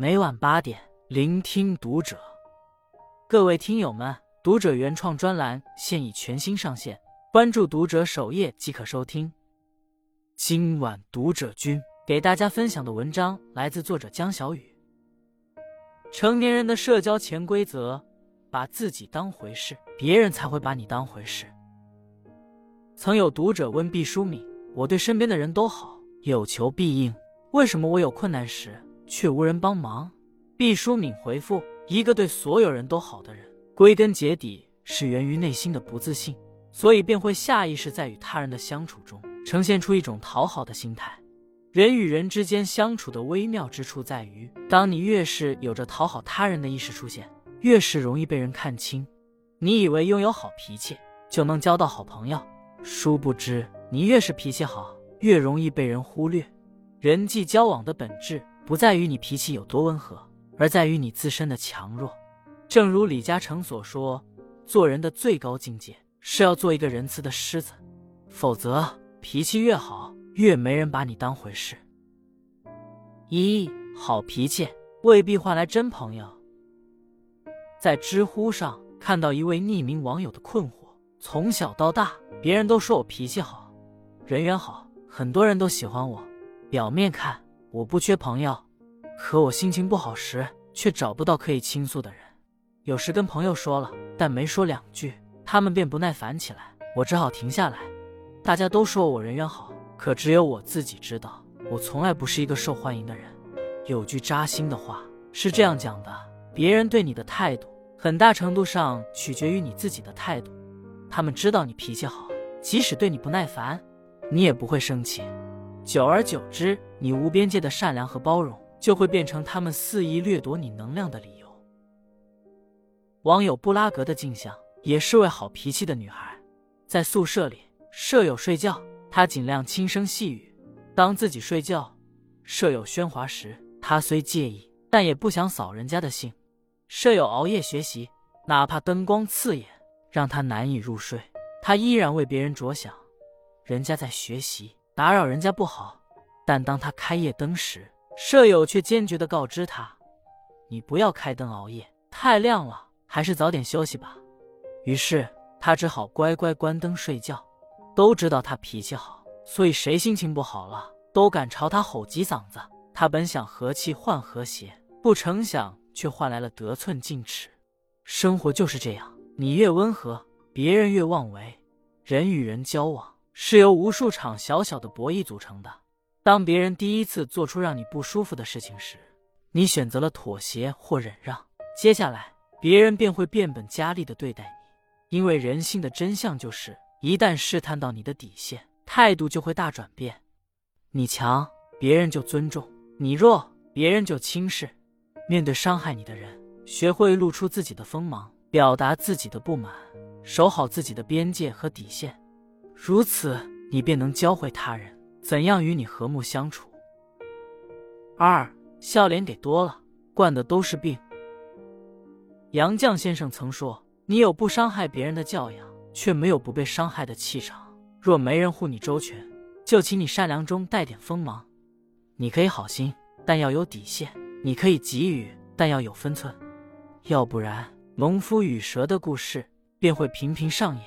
每晚8点聆听读者。各位听友们，读者原创专栏现已全新上线，关注读者首页即可收听。今晚读者君给大家分享的文章来自作者江小雨。成年人的社交潜规则，把自己当回事，别人才会把你当回事。曾有读者问毕淑敏，我对身边的人都好，有求必应，为什么我有困难时却无人帮忙？毕淑敏回复，一个对所有人都好的人，归根结底是源于内心的不自信，所以便会下意识在与他人的相处中呈现出一种讨好的心态。人与人之间相处的微妙之处在于，当你越是有着讨好他人的意识出现，越是容易被人看清。你以为拥有好脾气就能交到好朋友，殊不知你越是脾气好，越容易被人忽略。人际交往的本质不在于你脾气有多温和，而在于你自身的强弱。正如李嘉诚所说，做人的最高境界是要做一个仁慈的狮子，否则脾气越好，越没人把你当回事。一，好脾气未必换来真朋友。在知乎上看到一位匿名网友的困惑，从小到大别人都说我脾气好，人缘好，很多人都喜欢我，表面看我不缺朋友，可我心情不好时却找不到可以倾诉的人。有时跟朋友说了，但没说两句，他们便不耐烦起来，我只好停下来。大家都说我人缘好，可只有我自己知道，我从来不是一个受欢迎的人。有句扎心的话是这样讲的，别人对你的态度，很大程度上取决于你自己的态度。他们知道你脾气好，即使对你不耐烦，你也不会生气。久而久之，你无边界的善良和包容就会变成他们肆意掠夺你能量的理由。网友布拉格的镜像也是位好脾气的女孩，在宿舍里，舍友睡觉，她尽量轻声细语；当自己睡觉，舍友喧哗时，她虽介意，但也不想扫人家的兴。舍友熬夜学习，哪怕灯光刺眼，让她难以入睡，她依然为别人着想。人家在学习，打扰人家不好，但当她开夜灯时，舍友却坚决地告知她，你不要开灯熬夜，太亮了，还是早点休息吧。于是她只好乖乖关灯睡觉。都知道他脾气好，所以谁心情不好了都敢朝他吼几嗓子。他本想和气换和谐，不成想却换来了得寸进尺。生活就是这样，你越温和，别人越妄为。人与人交往是由无数场小小的博弈组成的。当别人第一次做出让你不舒服的事情时，你选择了妥协或忍让，接下来别人便会变本加厉地对待你。因为人性的真相就是，一旦试探到你的底线，态度就会大转变。你强，别人就尊重；你弱，别人就轻视。面对伤害你的人，学会露出自己的锋芒，表达自己的不满，守好自己的边界和底线。如此，你便能教会他人怎样与你和睦相处。二，笑脸给多了，惯的都是病。杨绛先生曾说，你有不伤害别人的教养，却没有不被伤害的气场。若没人护你周全，就请你善良中带点锋芒。你可以好心，但要有底线；你可以给予，但要有分寸。要不然，农夫与蛇的故事便会频频上演。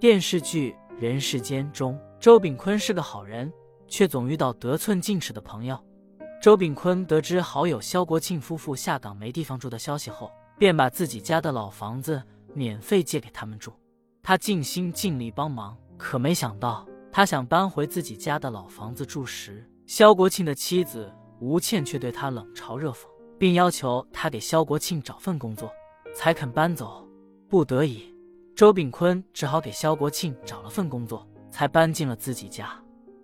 电视剧《人世间》中，周秉昆是个好人，却总遇到得寸进尺的朋友。周秉昆得知好友肖国庆夫妇下岗没地方住的消息后，便把自己家的老房子免费借给他们住。他尽心尽力帮忙，可没想到他想搬回自己家的老房子住时，肖国庆的妻子吴倩却对他冷嘲热讽，并要求他给肖国庆找份工作才肯搬走。不得已，周秉昆只好给肖国庆找了份工作，才搬进了自己家。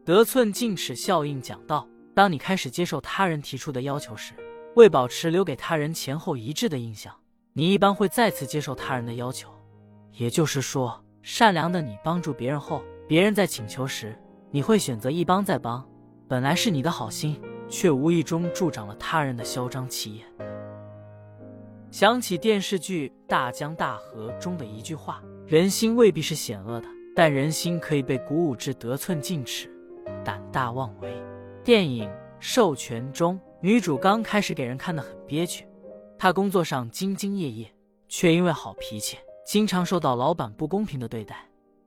得寸进尺效应讲到，当你开始接受他人提出的要求时，为保持留给他人前后一致的印象，你一般会再次接受他人的要求。也就是说，善良的你帮助别人后，别人在请求时，你会选择一帮再帮。本来是你的好心，却无意中助长了他人的嚣张气焰。想起电视剧《大江大河》中的一句话，人心未必是险恶的，但人心可以被鼓舞至得寸进尺，胆大妄为。电影授权中，女主刚开始给人看得很憋屈，她工作上兢兢业业，却因为好脾气经常受到老板不公平的对待。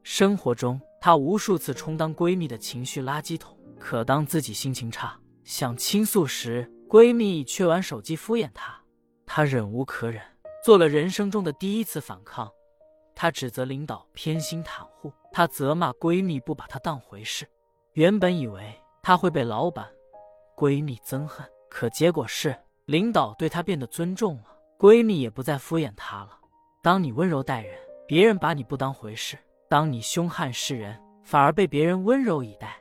生活中她无数次充当闺蜜的情绪垃圾桶，可当自己心情差想倾诉时，闺蜜却玩手机敷衍她。她忍无可忍，做了人生中的第一次反抗。她指责领导偏心袒护，她责骂闺蜜不把她当回事。原本以为她会被老板、闺蜜憎恨，可结果是领导对她变得尊重了，闺蜜也不再敷衍她了。当你温柔待人，别人把你不当回事；当你凶悍示人，反而被别人温柔以待。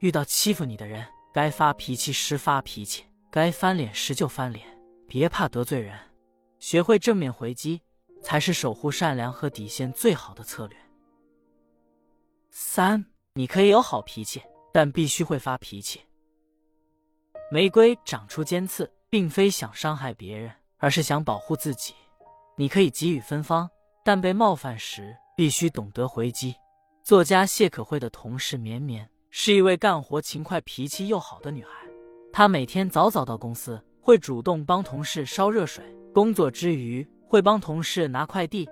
遇到欺负你的人，该发脾气时发脾气，该翻脸时就翻脸，别怕得罪人。学会正面回击，才是守护善良和底线最好的策略。3，你可以有好脾气，但必须会发脾气。玫瑰长出尖刺，并非想伤害别人，而是想保护自己。你可以给予芬芳，但被冒犯时必须懂得回击。作家谢可慧的同事绵绵，是一位干活勤快、脾气又好的女孩。她每天早早到公司，会主动帮同事烧热水，工作之余会帮同事拿快递、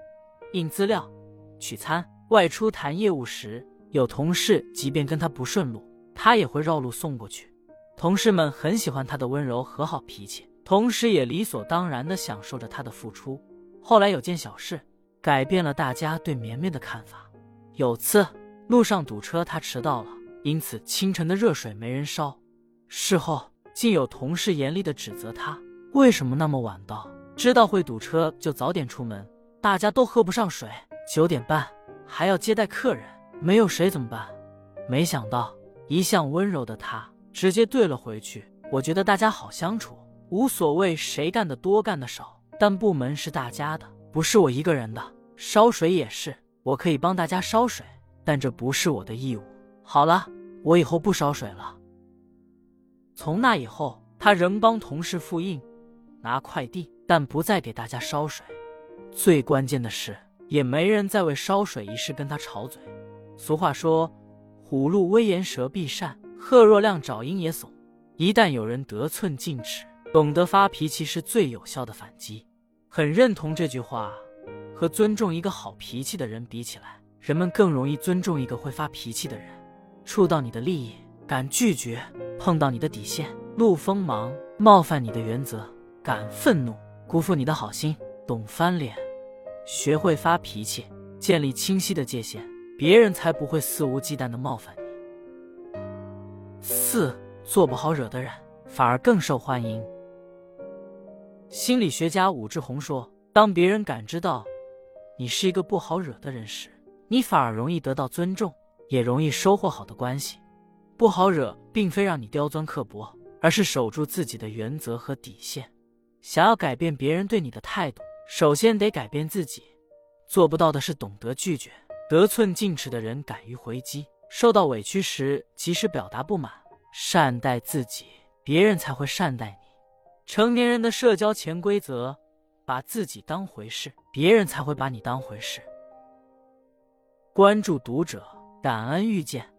印资料、取餐。外出谈业务时，有同事即便跟她不顺路，她也会绕路送过去。同事们很喜欢她的温柔和好脾气，同时也理所当然地享受着她的付出。后来有件小事改变了大家对绵绵的看法。有次路上堵车，她迟到了，因此清晨的热水没人烧。事后竟有同事严厉地指责她，为什么那么晚到，知道会堵车就早点出门，大家都喝不上水，9点半还要接待客人，没有水怎么办？没想到一向温柔的她直接对了回去，我觉得大家好相处，无所谓谁干得多干得少，但部门是大家的，不是我一个人的。烧水也是，我可以帮大家烧水，但这不是我的义务。好了，我以后不烧水了。从那以后，她仍帮同事复印、拿快递，但不再给大家烧水。最关键的是，也没人再为烧水一事跟她吵嘴。俗话说，虎露威严蛇必善，贺若亮找鹰也怂。一旦有人得寸进尺，懂得发脾气是最有效的反击。很认同这句话。和尊重一个好脾气的人比起来，人们更容易尊重一个会发脾气的人。触到你的利益，敢拒绝；碰到你的底线，露锋芒；冒犯你的原则，敢愤怒；辜负你的好心，懂翻脸。学会发脾气，建立清晰的界限，别人才不会肆无忌惮地冒犯你。4，做不好惹的人反而更受欢迎。心理学家武志红说，当别人感知到你是一个不好惹的人时，你反而容易得到尊重，也容易收获好的关系。不好惹并非让你刁钻刻薄，而是守住自己的原则和底线。想要改变别人对你的态度，首先得改变自己。做不到的是懂得拒绝，得寸进尺的人敢于回击，受到委屈时及时表达不满，善待自己，别人才会善待你。成年人的社交潜规则，把自己当回事，别人才会把你当回事。关注读者，感恩遇见。